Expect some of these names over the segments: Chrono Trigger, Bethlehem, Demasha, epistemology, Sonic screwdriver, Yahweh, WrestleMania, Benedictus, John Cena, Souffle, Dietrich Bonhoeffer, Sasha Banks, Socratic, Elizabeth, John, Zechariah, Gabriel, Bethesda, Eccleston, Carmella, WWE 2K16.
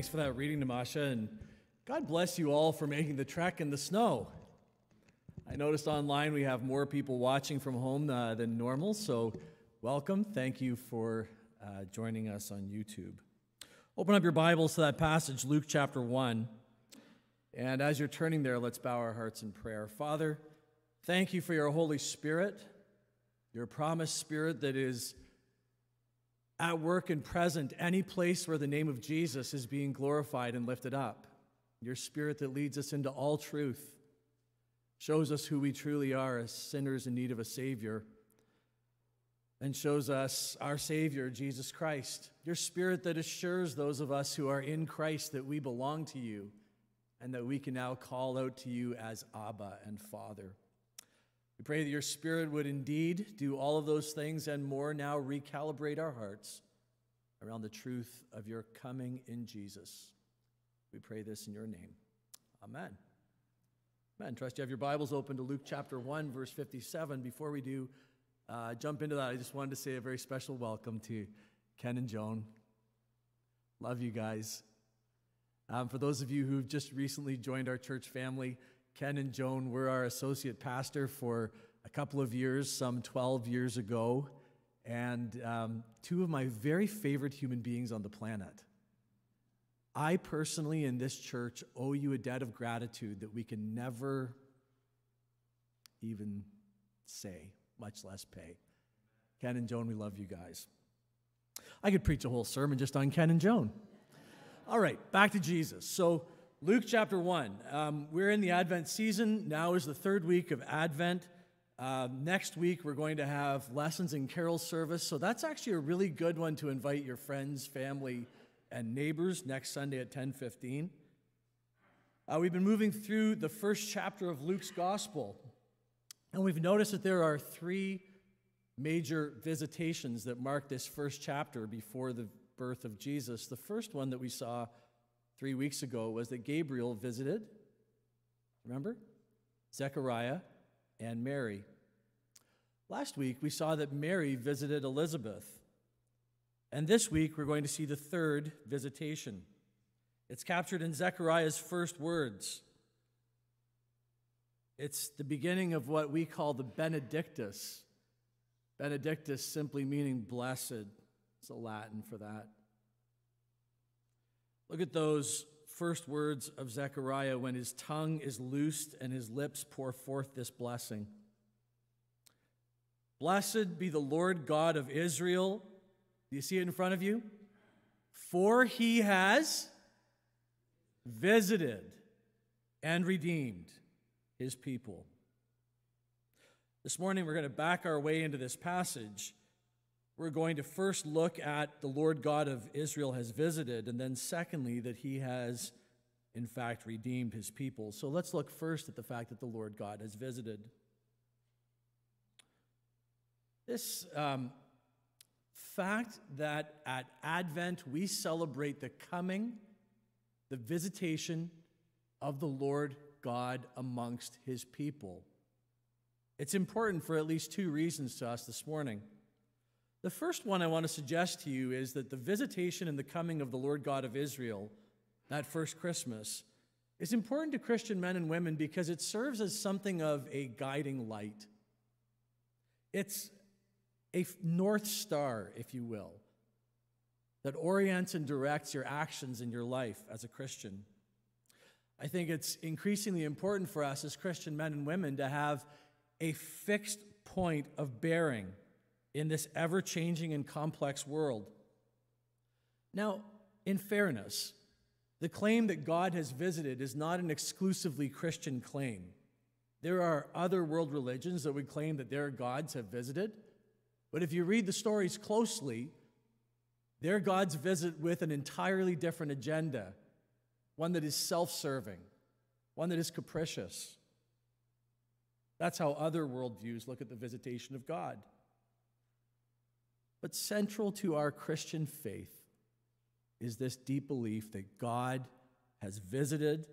Thanks for that reading, Demasha, and God bless you all for making the trek in the snow. I noticed online we have more people watching from home than normal, so welcome. Thank you for joining us on YouTube. Open up your Bibles to that passage, Luke chapter 1. And as you're turning there, let's bow our hearts in prayer. Father, thank you for your Holy Spirit, your promised Spirit that is at work and present any place where the name of Jesus is being glorified and lifted up. Your Spirit that leads us into all truth, shows us who we truly are as sinners in need of a Savior, and shows us our Savior, Jesus Christ. Your Spirit that assures those of us who are in Christ that we belong to you, and that we can now call out to you as Abba and Father. We pray that your Spirit would indeed do all of those things and more, now recalibrate our hearts around the truth of your coming in Jesus. We pray this in your name. Amen. Amen. Trust you have your Bibles open to Luke chapter 1, verse 57. Before we do jump into that, I just wanted to say a very special welcome to Ken and Joan. Love you guys. For those of you who've just recently joined our church family, Ken and Joan were our associate pastor for a couple of years, some 12 years ago, and two of my very favorite human beings on the planet. I personally, in this church, owe you a debt of gratitude that we can never even say, much less pay. Ken and Joan, we love you guys. I could preach a whole sermon just on Ken and Joan. All right, back to Jesus. So Luke chapter 1, we're in the Advent season. Now is the third week of Advent. Next week, we're going to have lessons in carol service. So that's actually a really good one to invite your friends, family, and neighbors next Sunday at 10:15. We've been moving through the first chapter of Luke's gospel. And we've noticed that there are three major visitations that mark this first chapter before the birth of Jesus. The first one that we saw 3 weeks ago was that Gabriel visited, remember, Zechariah and Mary. Last week, we saw that Mary visited Elizabeth. And this week, we're going to see the third visitation. It's captured in Zechariah's first words. It's the beginning of what we call the Benedictus. Benedictus simply meaning blessed. It's a Latin for that. Look at those first words of Zechariah when his tongue is loosed and his lips pour forth this blessing. Blessed be the Lord God of Israel. Do you see it in front of you? For he has visited and redeemed his people. This morning we're going to back our way into this passage. We're going to first look at the Lord God of Israel has visited, and then secondly, that he has, in fact, redeemed his people. So let's look first at the fact that the Lord God has visited. This fact that at Advent we celebrate the coming, the visitation of the Lord God amongst his people. It's important for at least two reasons to us this morning. The first one I want to suggest to you is that the visitation and the coming of the Lord God of Israel, that first Christmas, is important to Christian men and women because it serves as something of a guiding light. It's a north star, if you will, that orients and directs your actions in your life as a Christian. I think it's increasingly important for us as Christian men and women to have a fixed point of bearing in this ever-changing and complex world. Now, in fairness, the claim that God has visited is not an exclusively Christian claim. There are other world religions that would claim that their gods have visited, but if you read the stories closely, their gods visit with an entirely different agenda, one that is self-serving, one that is capricious. That's how other worldviews look at the visitation of God. But central to our Christian faith is this deep belief that God has visited,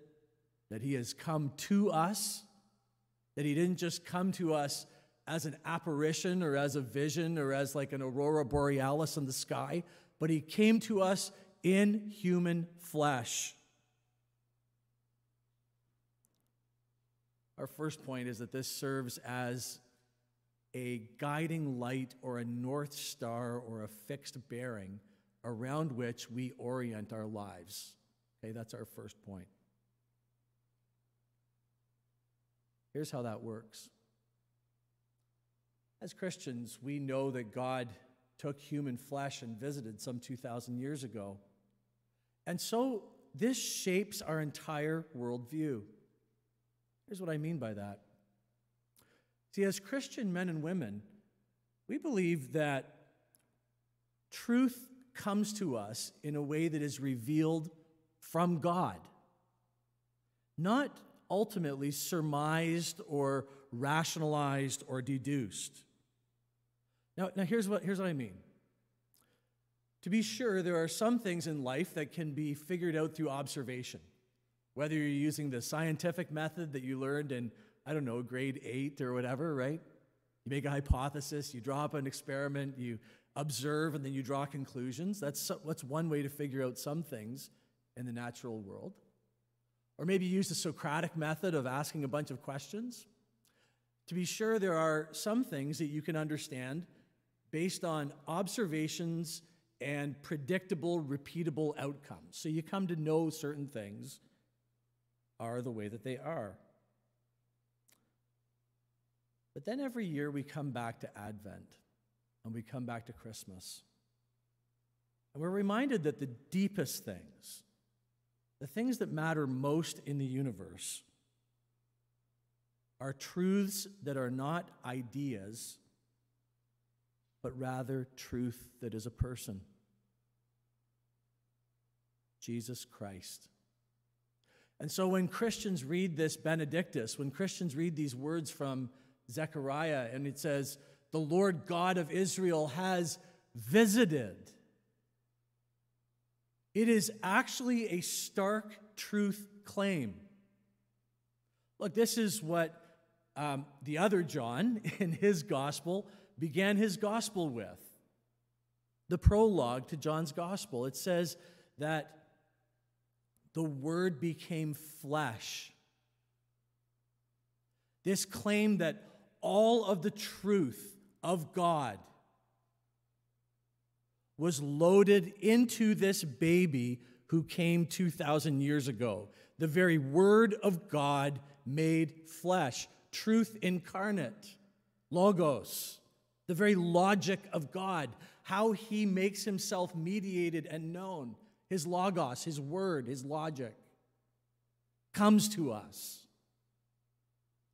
that he has come to us, that he didn't just come to us as an apparition or as a vision or as like an aurora borealis in the sky, but he came to us in human flesh. Our first point is that this serves as a guiding light or a north star or a fixed bearing around which we orient our lives. Okay, that's our first point. Here's how that works. As Christians, we know that God took human flesh and visited some 2,000 years ago. And so this shapes our entire worldview. Here's what I mean by that. See, as Christian men and women, we believe that truth comes to us in a way that is revealed from God, not ultimately surmised or rationalized or deduced. Now here's what I mean. To be sure, there are some things in life that can be figured out through observation, whether you're using the scientific method that you learned in, I don't know, grade 8 or whatever, right? You make a hypothesis, you draw up an experiment, you observe, and then you draw conclusions. That's one way to figure out some things in the natural world. Or maybe use the Socratic method of asking a bunch of questions. To be sure, there are some things that you can understand based on observations and predictable, repeatable outcomes. So you come to know certain things are the way that they are. But then every year we come back to Advent and we come back to Christmas. And we're reminded that the deepest things, the things that matter most in the universe, are truths that are not ideas, but rather truth that is a person. Jesus Christ. And so when Christians read this Benedictus, when Christians read these words from Zechariah, and it says, "The Lord God of Israel has visited," it is actually a stark truth claim. Look, this is what the other John in his gospel began his gospel with, the prologue to John's gospel. It says that the Word became flesh. This claim that all of the truth of God was loaded into this baby who came 2,000 years ago. The very Word of God made flesh, truth incarnate, logos, the very logic of God, how he makes himself mediated and known. His logos, his word, his logic comes to us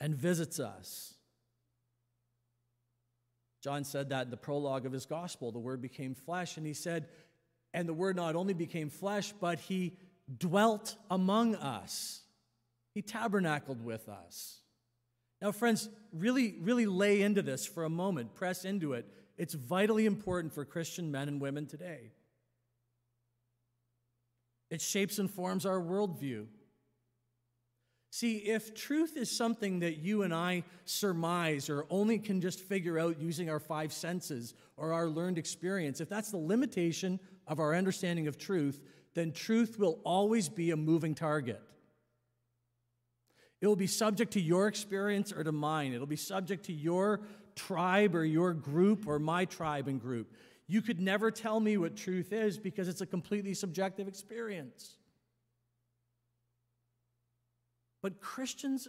and visits us. John said that in the prologue of his gospel. The Word became flesh, and he said, and the Word not only became flesh, but he dwelt among us. He tabernacled with us. Now, friends, really, really lay into this for a moment. Press into it. It's vitally important for Christian men and women today. It shapes and forms our worldview. See, if truth is something that you and I surmise or only can just figure out using our 5 senses or our learned experience, if that's the limitation of our understanding of truth, then truth will always be a moving target. It will be subject to your experience or to mine. It'll be subject to your tribe or your group or my tribe and group. You could never tell me what truth is because it's a completely subjective experience. But Christians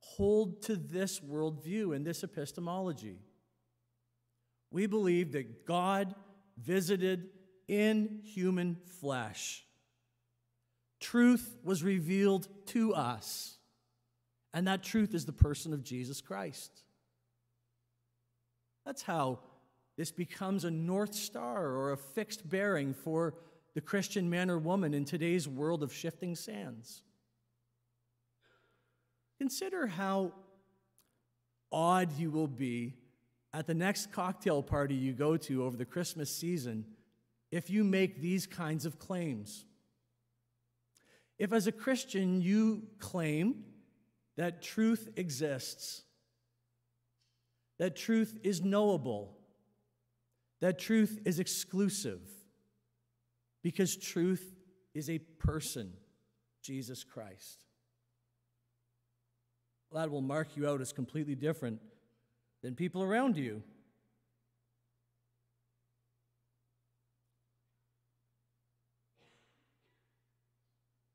hold to this worldview and this epistemology. We believe that God visited in human flesh. Truth was revealed to us, and that truth is the person of Jesus Christ. That's how this becomes a north star or a fixed bearing for the Christian man or woman in today's world of shifting sands. Consider how odd you will be at the next cocktail party you go to over the Christmas season if you make these kinds of claims. If as a Christian you claim that truth exists, that truth is knowable, that truth is exclusive, because truth is a person, Jesus Christ. That will mark you out as completely different than people around you.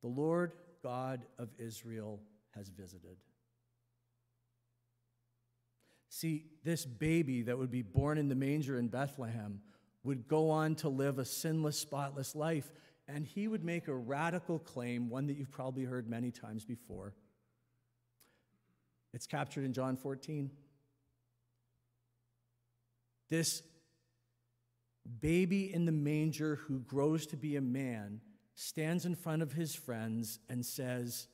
The Lord God of Israel has visited. See, this baby that would be born in the manger in Bethlehem would go on to live a sinless, spotless life, and he would make a radical claim, one that you've probably heard many times before. It's captured in John 14. This baby in the manger who grows to be a man stands in front of his friends and says,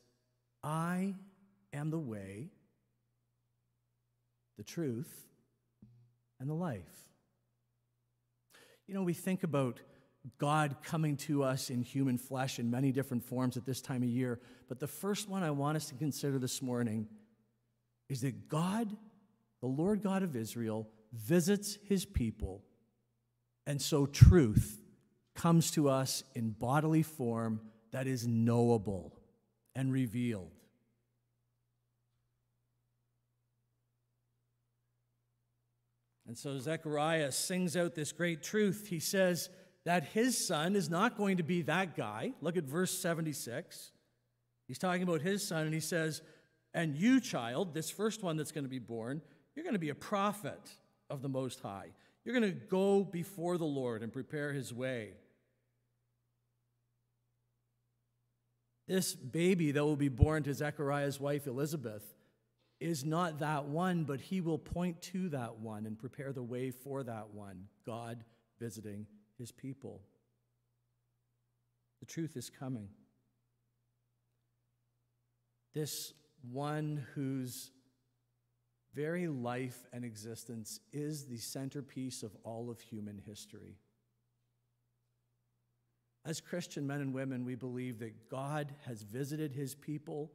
I am the way, the truth, and the life. You know, we think about God coming to us in human flesh in many different forms at this time of year, but the first one I want us to consider this morning is that God, the Lord God of Israel, visits his people, and so truth comes to us in bodily form that is knowable and revealed. And so Zechariah sings out this great truth. He says that his son is not going to be that guy. Look at verse 76. He's talking about his son, and he says, and you, child, this first one that's going to be born, you're going to be a prophet of the Most High. You're going to go before the Lord and prepare his way. This baby that will be born to Zechariah's wife, Elizabeth, is not that one, but he will point to that one and prepare the way for that one, God visiting his people. The truth is coming. This one whose very life and existence is the centerpiece of all of human history. As Christian men and women, we believe that God has visited his people,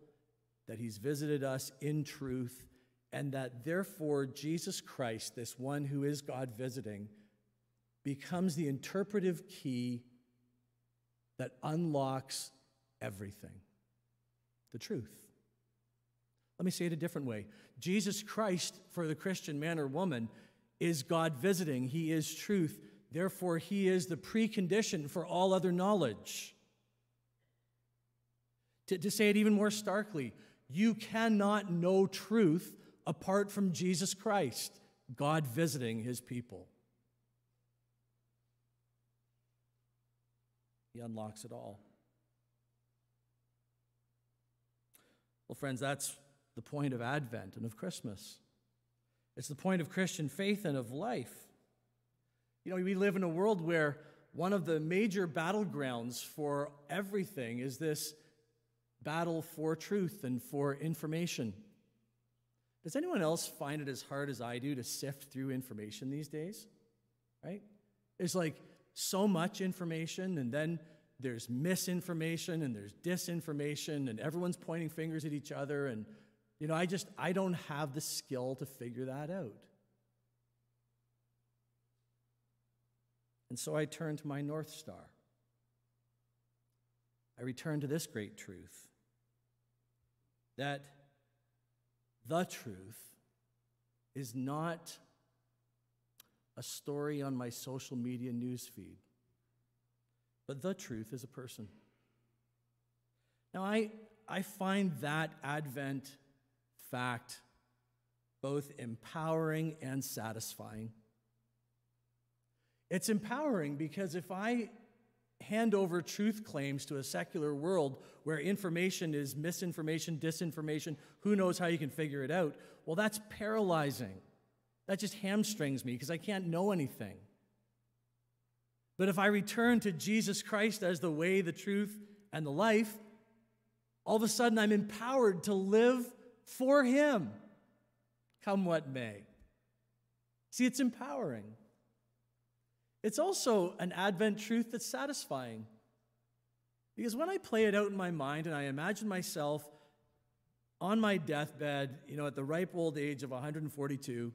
that he's visited us in truth, and that therefore Jesus Christ, this one who is God visiting, becomes the interpretive key that unlocks everything, the truth. Let me say it a different way. Jesus Christ, for the Christian man or woman, is God visiting. He is truth. Therefore, he is the precondition for all other knowledge. To say it even more starkly, you cannot know truth apart from Jesus Christ, God visiting his people. He unlocks it all. Well, friends, that's the point of Advent and of Christmas. It's the point of Christian faith and of life. You know, we live in a world where one of the major battlegrounds for everything is this battle for truth and for information. Does anyone else find it as hard as I do to sift through information these days? Right? It's like so much information, and then there's misinformation, and there's disinformation, and everyone's pointing fingers at each other, and you know, I don't have the skill to figure that out. And so I turn to my North Star. I return to this great truth, that the truth is not a story on my social media newsfeed, but the truth is a person. Now, I find that Advent fact both empowering and satisfying. It's empowering because if I hand over truth claims to a secular world where information is misinformation, disinformation, who knows how you can figure it out, well, that's paralyzing. That just hamstrings me because I can't know anything. But if I return to Jesus Christ as the way, the truth, and the life, all of a sudden I'm empowered to live for him, come what may. See, it's empowering. It's also an Advent truth that's satisfying. Because when I play it out in my mind and I imagine myself on my deathbed, you know, at the ripe old age of 142,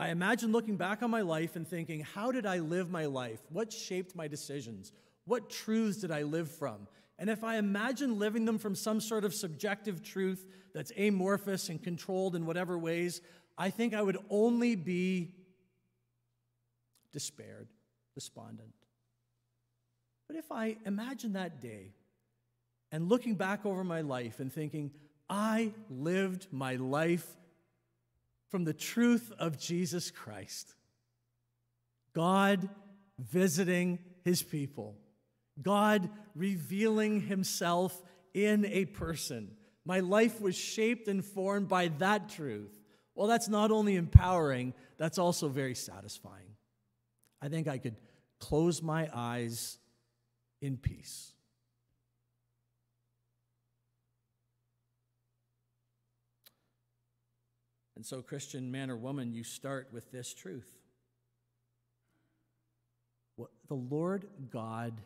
I imagine looking back on my life and thinking, how did I live my life? What shaped my decisions? What truths did I live from? And if I imagine living them from some sort of subjective truth that's amorphous and controlled in whatever ways, I think I would only be despaired, despondent. But if I imagine that day and looking back over my life and thinking, I lived my life from the truth of Jesus Christ, God visiting his people, God revealing himself in a person. My life was shaped and formed by that truth. Well, that's not only empowering, that's also very satisfying. I think I could close my eyes in peace. And so, Christian man or woman, you start with this truth. What the Lord God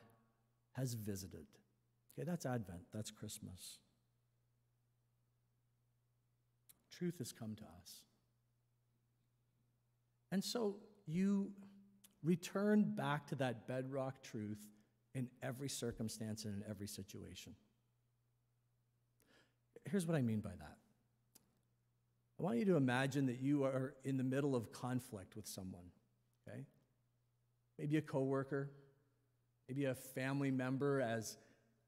has visited. Okay, that's Advent, that's Christmas. Truth has come to us. And so you return back to that bedrock truth in every circumstance and in every situation. Here's what I mean by that. I want you to imagine that you are in the middle of conflict with someone, okay? Maybe a coworker, maybe a family member, as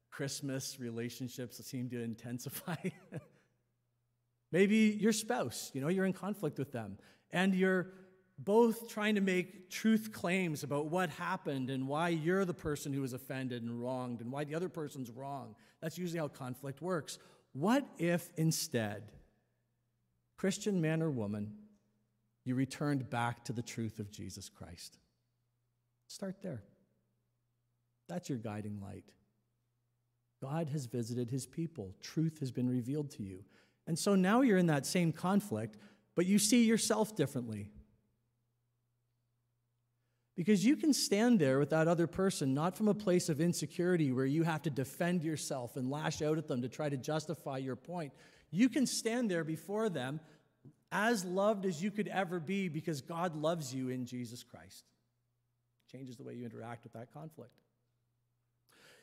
Christmas relationships seem to intensify. Maybe your spouse, you know, you're in conflict with them, and you're both trying to make truth claims about what happened and why you're the person who was offended and wronged and why the other person's wrong. That's usually how conflict works. What if instead, Christian man or woman, you returned back to the truth of Jesus Christ? Start there. That's your guiding light. God has visited his people. Truth has been revealed to you. And so now you're in that same conflict, but you see yourself differently. Because you can stand there with that other person, not from a place of insecurity where you have to defend yourself and lash out at them to try to justify your point. You can stand there before them as loved as you could ever be because God loves you in Jesus Christ. Changes the way you interact with that conflict.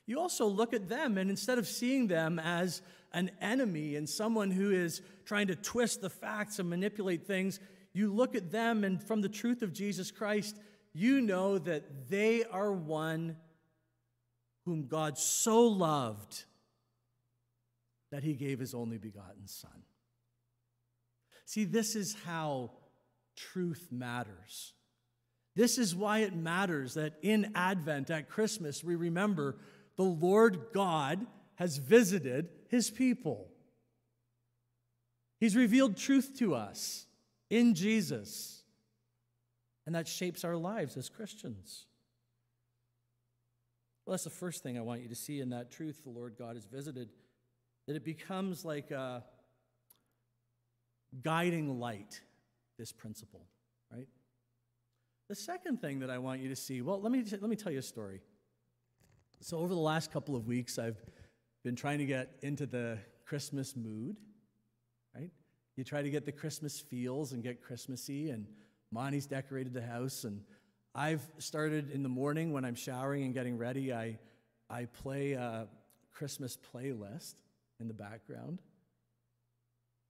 You also look at them, and instead of seeing them as an enemy and someone who is trying to twist the facts and manipulate things, you look at them, and from the truth of Jesus Christ, you know that they are one whom God so loved that he gave his only begotten Son. See, this is how truth matters. This is why it matters that in Advent, at Christmas, we remember the Lord God has visited his people. He's revealed truth to us in Jesus. And that shapes our lives as Christians. Well, that's the first thing I want you to see in that truth the Lord God has visited, that it becomes like a guiding light, this principle, right? The second thing that I want you to see, well, let me tell you a story. So over the last couple of weeks, I've been trying to get into the Christmas mood, right? You try to get the Christmas feels and get Christmassy, and Monty's decorated the house, and I've started in the morning when I'm showering and getting ready, I play a Christmas playlist in the background.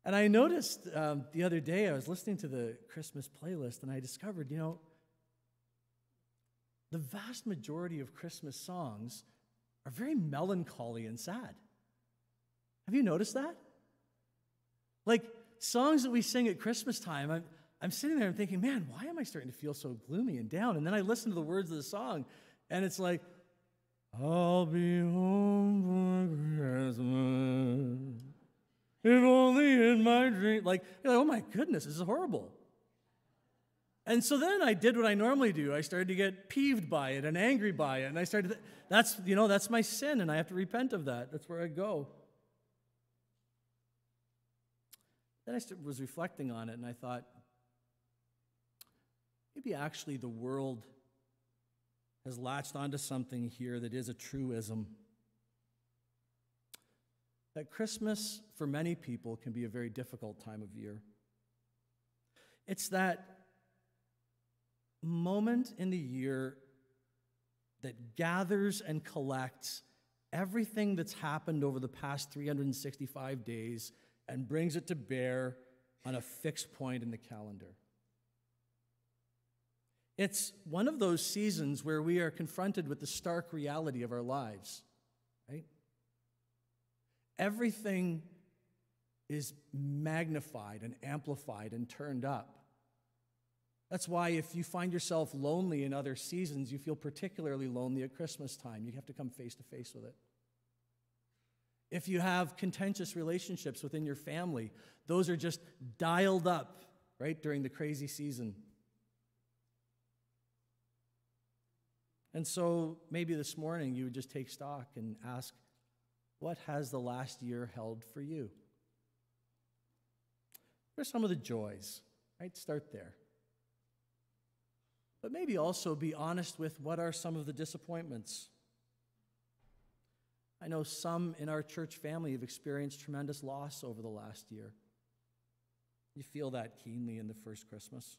And I noticed the other day I was listening to the Christmas playlist, and I discovered, you know, the vast majority of Christmas songs are very melancholy and sad. Have you noticed that? Like, songs that we sing at Christmas time, I'm sitting there and thinking, man, why am I starting to feel so gloomy and down? And then I listen to the words of the song, and it's like, I'll be home for Christmas, if only in my dream. Like, you're like, oh my goodness, this is horrible. And so then I did what I normally do. I started to get peeved by it and angry by it. And I started, that's, you know, that's my sin, and I have to repent of that. That's where I go. Then I was reflecting on it, and I thought, maybe actually the world has latched onto something here that is a truism. That Christmas, for many people, can be a very difficult time of year. It's that moment in the year that gathers and collects everything that's happened over the past 365 days and brings it to bear on a fixed point in the calendar. It's one of those seasons where we are confronted with the stark reality of our lives, right? Everything is magnified and amplified and turned up. That's why if you find yourself lonely in other seasons, you feel particularly lonely at Christmas time. You have to come face to face with it. If you have contentious relationships within your family, those are just dialed up, right, during the crazy season. And so maybe this morning you would just take stock and ask, what has the last year held for you? What are some of the joys, right? Start there. But maybe also be honest with what are some of the disappointments. I know some in our church family have experienced tremendous loss over the last year. You feel that keenly in the first Christmas.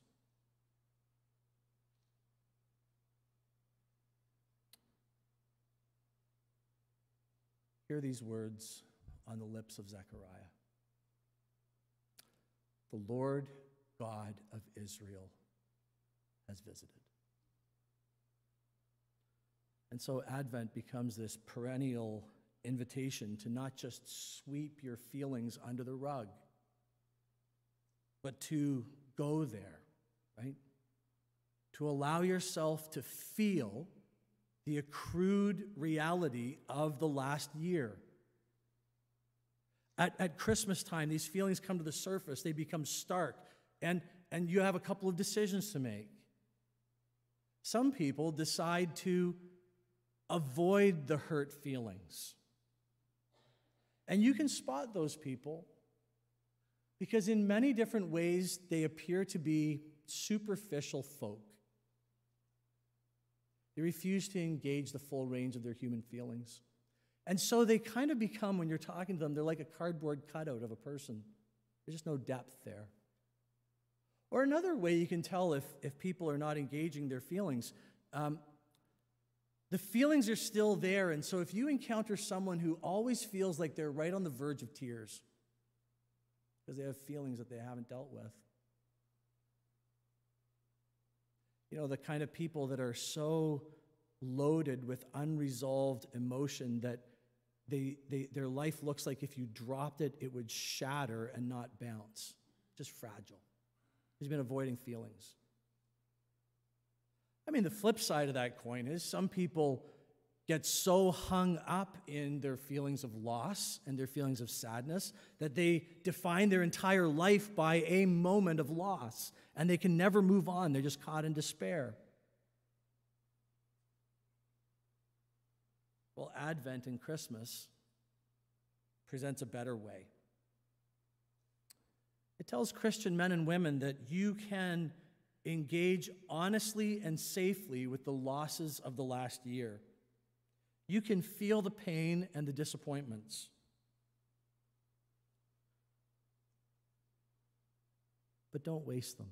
Hear these words on the lips of Zechariah. The Lord God of Israel has visited. And so Advent becomes this perennial invitation to not just sweep your feelings under the rug, but to go there, right? To allow yourself to feel the accrued reality of the last year. At Christmas time, these feelings come to the surface. They become stark, and you have a couple of decisions to make. Some people decide to avoid the hurt feelings. And you can spot those people because in many different ways they appear to be superficial folk. They refuse to engage the full range of their human feelings. And so they kind of become, when you're talking to them, they're like a cardboard cutout of a person. There's just no depth there. Or another way you can tell if people are not engaging their feelings, the feelings are still there, and so if you encounter someone who always feels like they're right on the verge of tears because they have feelings that they haven't dealt with, you know, the kind of people that are so loaded with unresolved emotion that their life looks like if you dropped it, it would shatter and not bounce. Just fragile. He's been avoiding feelings. I mean, the flip side of that coin is some people get so hung up in their feelings of loss and their feelings of sadness that they define their entire life by a moment of loss, and they can never move on. They're just caught in despair. Well, Advent and Christmas presents a better way. It tells Christian men and women that you can engage honestly and safely with the losses of the last year. You can feel the pain and the disappointments. But don't waste them.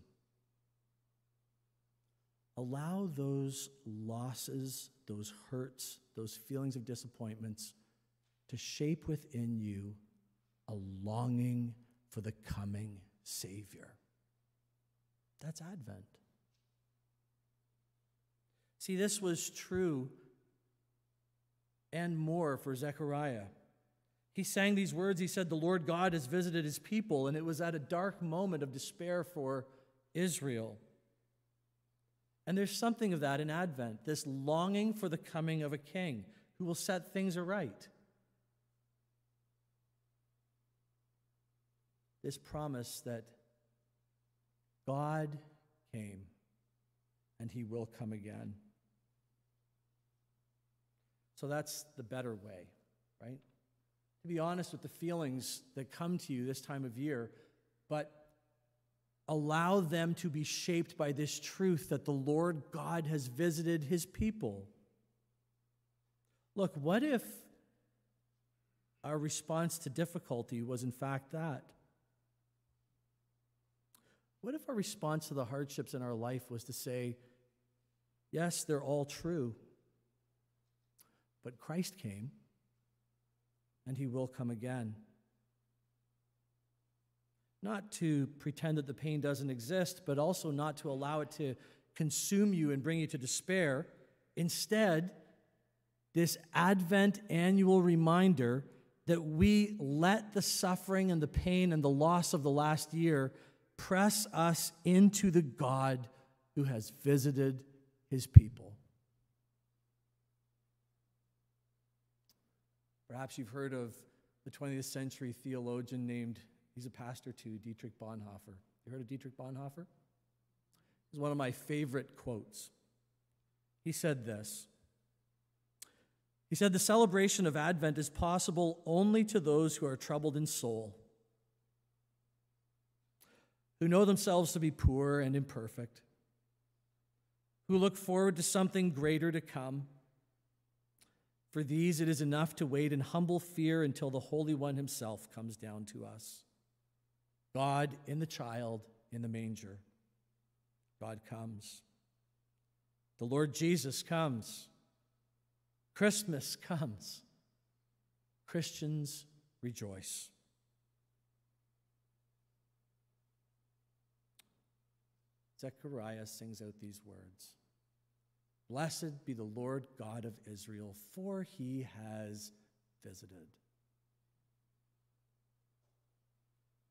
Allow those losses, those hurts, those feelings of disappointments to shape within you a longing for the coming Savior. That's Advent. See, this was true and more for Zechariah. He sang these words. He said, the Lord God has visited his people, and it was at a dark moment of despair for Israel. And there's something of that in Advent, this longing for the coming of a king who will set things aright. This promise that God came, and he will come again. So that's the better way, right? To be honest with the feelings that come to you this time of year, but allow them to be shaped by this truth that the Lord God has visited his people. Look, what if our response to difficulty was in fact that? What if our response to the hardships in our life was to say, Yes, they're all true, but Christ came, and he will come again. Not to pretend that the pain doesn't exist, but also not to allow it to consume you and bring you to despair. Instead, this Advent annual reminder that we let the suffering and the pain and the loss of the last year press us into the God who has visited his people. Perhaps you've heard of the 20th century theologian named, he's a pastor too, Dietrich Bonhoeffer. You heard of Dietrich Bonhoeffer? It's one of my favorite quotes. He said this. He said, "The celebration of Advent is possible only to those who are troubled in soul, who know themselves to be poor and imperfect, who look forward to something greater to come. For these, it is enough to wait in humble fear until the Holy One himself comes down to us. God in the child in the manger. God comes. The Lord Jesus comes. Christmas comes. Christians rejoice." Zechariah sings out these words. "Blessed be the Lord God of Israel, for he has visited."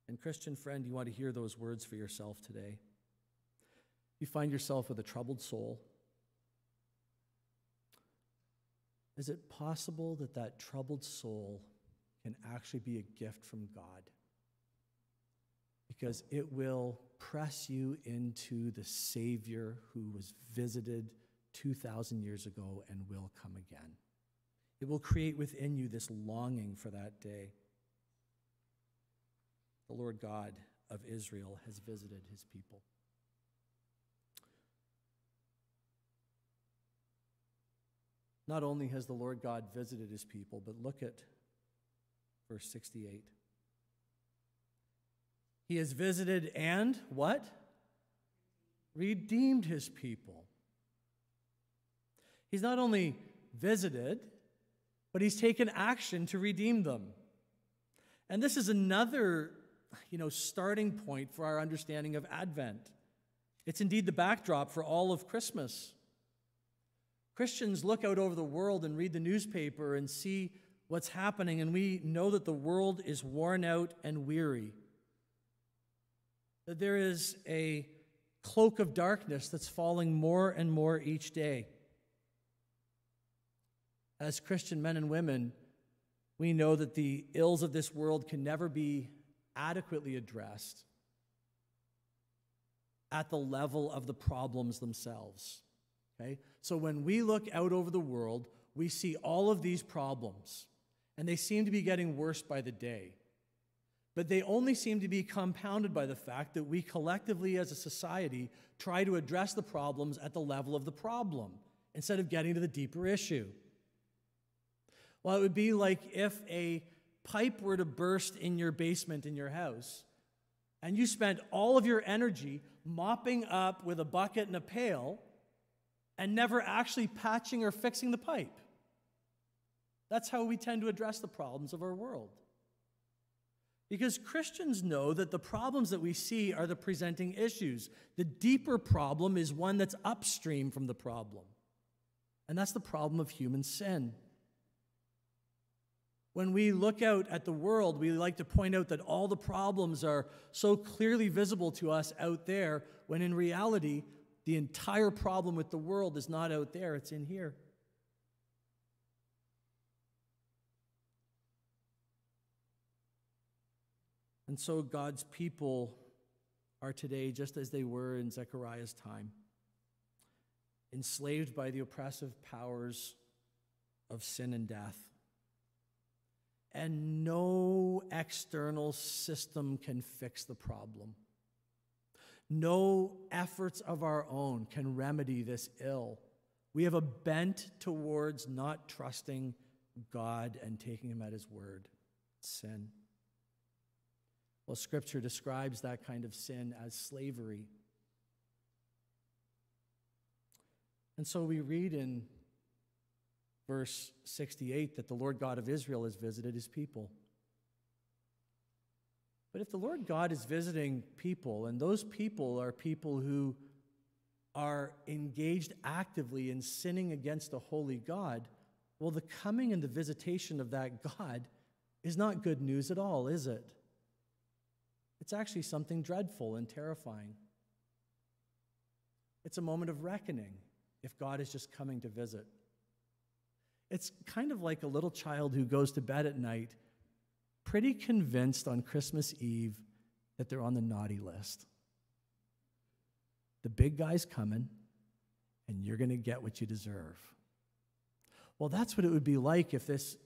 And Christian friend, you want to hear those words for yourself today. You find yourself with a troubled soul. Is it possible that that troubled soul can actually be a gift from God? Because it will press you into the Savior who was visited 2,000 years ago and will come again. It will create within you this longing for that day. The Lord God of Israel has visited his people. Not only has the Lord God visited his people, but look at verse 68. He has visited and what? Redeemed his people. He's not only visited, but he's taken action to redeem them. And this is another, starting point for our understanding of Advent. It's indeed the backdrop for all of Christmas. Christians look out over the world and read the newspaper and see what's happening, and we know that the world is worn out and weary. That there is a cloak of darkness that's falling more and more each day. As Christian men and women, we know that the ills of this world can never be adequately addressed at the level of the problems themselves. Okay? So when we look out over the world, we see all of these problems, and they seem to be getting worse by the day. But they only seem to be compounded by the fact that we collectively as a society try to address the problems at the level of the problem instead of getting to the deeper issue. Well, it would be like if a pipe were to burst in your basement in your house, and you spent all of your energy mopping up with a bucket and a pail, and never actually patching or fixing the pipe. That's how we tend to address the problems of our world. Because Christians know that the problems that we see are the presenting issues. The deeper problem is one that's upstream from the problem. And that's the problem of human sin. When we look out at the world, we like to point out that all the problems are so clearly visible to us out there, when in reality, the entire problem with the world is not out there, it's in here. And so God's people are today just as they were in Zechariah's time, enslaved by the oppressive powers of sin and death. And no external system can fix the problem. No efforts of our own can remedy this ill. We have a bent towards not trusting God and taking him at his word. Sin. Well, Scripture describes that kind of sin as slavery. And so we read in verse 68 that the Lord God of Israel has visited his people. But if the Lord God is visiting people, and those people are people who are engaged actively in sinning against a holy God, well, the coming and the visitation of that God is not good news at all, is it? It's actually something dreadful and terrifying. It's a moment of reckoning if God is just coming to visit. It's kind of like a little child who goes to bed at night pretty convinced on Christmas Eve that they're on the naughty list. The big guy's coming, and you're going to get what you deserve. Well, that's what it would be like if this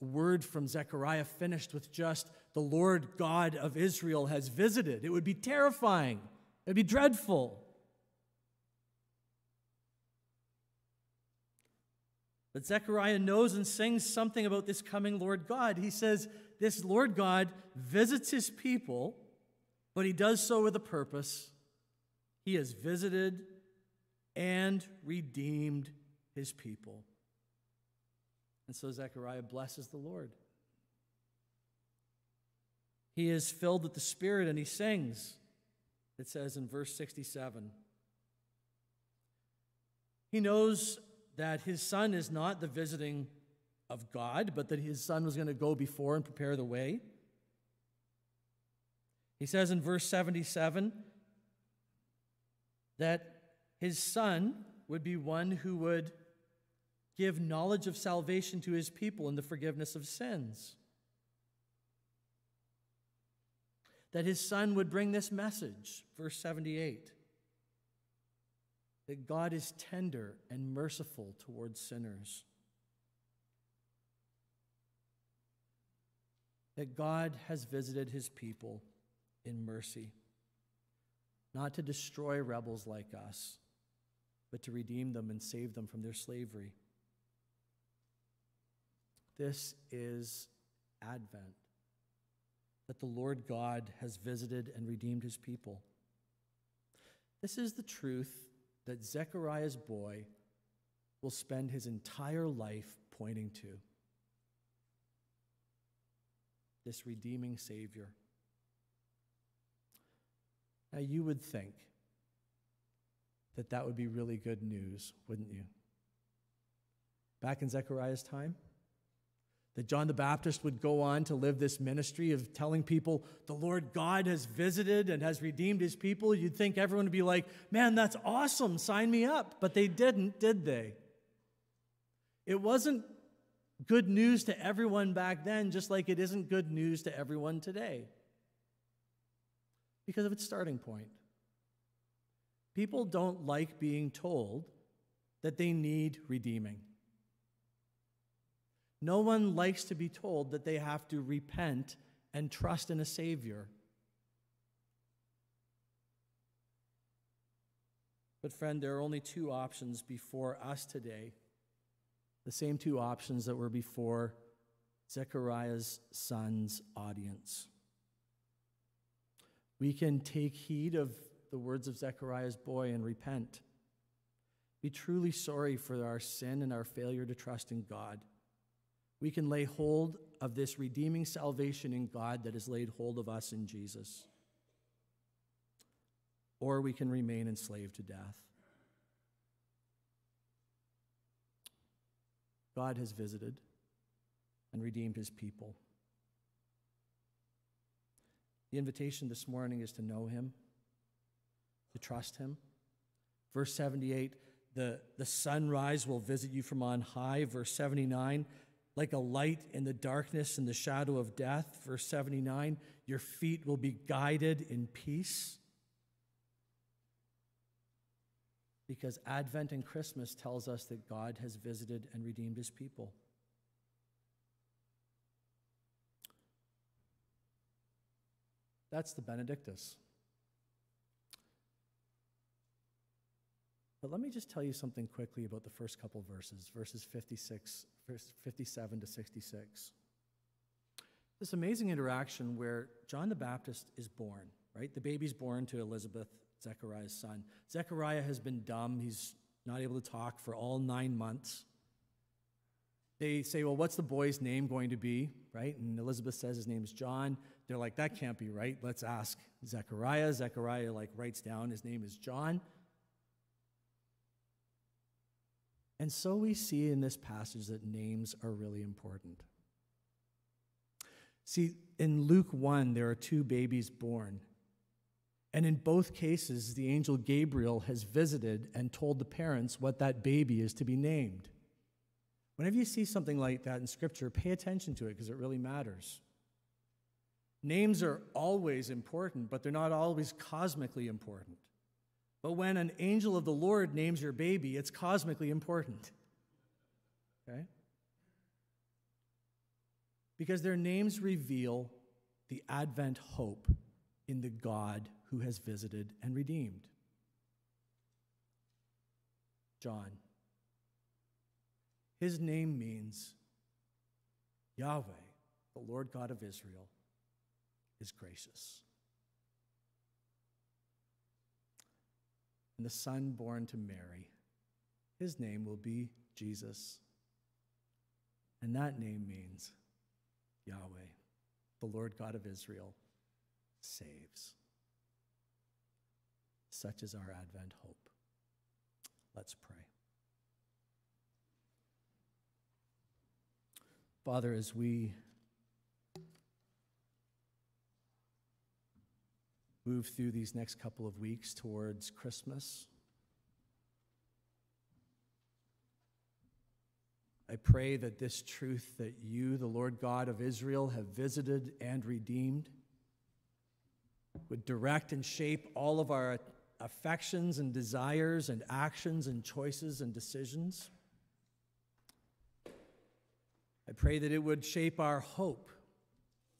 word from Zechariah finished with just, the Lord God of Israel has visited. It would be terrifying. It would be dreadful. But Zechariah knows and sings something about this coming Lord God. He says, this Lord God visits his people, but he does so with a purpose. He has visited and redeemed his people. And so Zechariah blesses the Lord. He is filled with the Spirit and he sings. It says in verse 67. He knows that his son is not the visiting of God, but that his son was going to go before and prepare the way. He says in verse 77 that his son would be one who would give knowledge of salvation to his people and the forgiveness of sins. That his son would bring this message, verse 78. That God is tender and merciful towards sinners. That God has visited his people in mercy, not to destroy rebels like us, but to redeem them and save them from their slavery. This is Advent, that the Lord God has visited and redeemed his people. This is the truth that Zechariah's boy will spend his entire life pointing to. This redeeming Savior. Now you would think that that would be really good news, wouldn't you? Back in Zechariah's time, that John the Baptist would go on to live this ministry of telling people, the Lord God has visited and has redeemed his people. You'd think everyone would be like, man, that's awesome, sign me up. But they didn't, did they? It wasn't good news to everyone back then, just like it isn't good news to everyone today. Because of its starting point. People don't like being told that they need redeeming. No one likes to be told that they have to repent and trust in a Savior. But friend, there are only two options before us today. The same two options that were before Zechariah's son's audience. We can take heed of the words of Zechariah's boy and repent. Be truly sorry for our sin and our failure to trust in God. We can lay hold of this redeeming salvation in God that has laid hold of us in Jesus. Or we can remain enslaved to death. God has visited and redeemed his people. The invitation this morning is to know him, to trust him. Verse 78, the sunrise will visit you from on high. Verse 79, like a light in the darkness and the shadow of death. Verse 79, your feet will be guided in peace. Because Advent and Christmas tells us that God has visited and redeemed his people. That's the Benedictus. But let me just tell you something quickly about the first couple verses, verses 57 to 66. This amazing interaction where John the Baptist is born, right? The baby's born to Elizabeth, Zechariah's son. Zechariah has been dumb. He's not able to talk for all 9 months. They say, well, what's the boy's name going to be, right? And Elizabeth says his name is John. They're like, that can't be right. Let's ask Zechariah. Zechariah, like, writes down his name is John. And so we see in this passage that names are really important. See, in Luke 1, there are 2 babies born. And in both cases, the angel Gabriel has visited and told the parents what that baby is to be named. Whenever you see something like that in Scripture, pay attention to it because it really matters. Names are always important, but they're not always cosmically important. But when an angel of the Lord names your baby, it's cosmically important. Okay? Because their names reveal the Advent hope in the God who has visited and redeemed. John. His name means Yahweh, the Lord God of Israel, is gracious. And the son born to Mary, his name will be Jesus. And that name means Yahweh, the Lord God of Israel, saves. Such is our Advent hope. Let's pray. Father, as we move through these next couple of weeks towards Christmas, I pray that this truth that you, the Lord God of Israel, have visited and redeemed would direct and shape all of our affections and desires and actions and choices and decisions. I pray that it would shape our hope,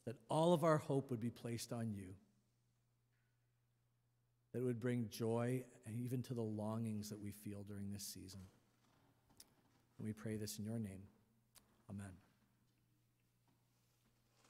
that all of our hope would be placed on you, that it would bring joy and even to the longings that we feel during this season. And we pray this in your name. Amen.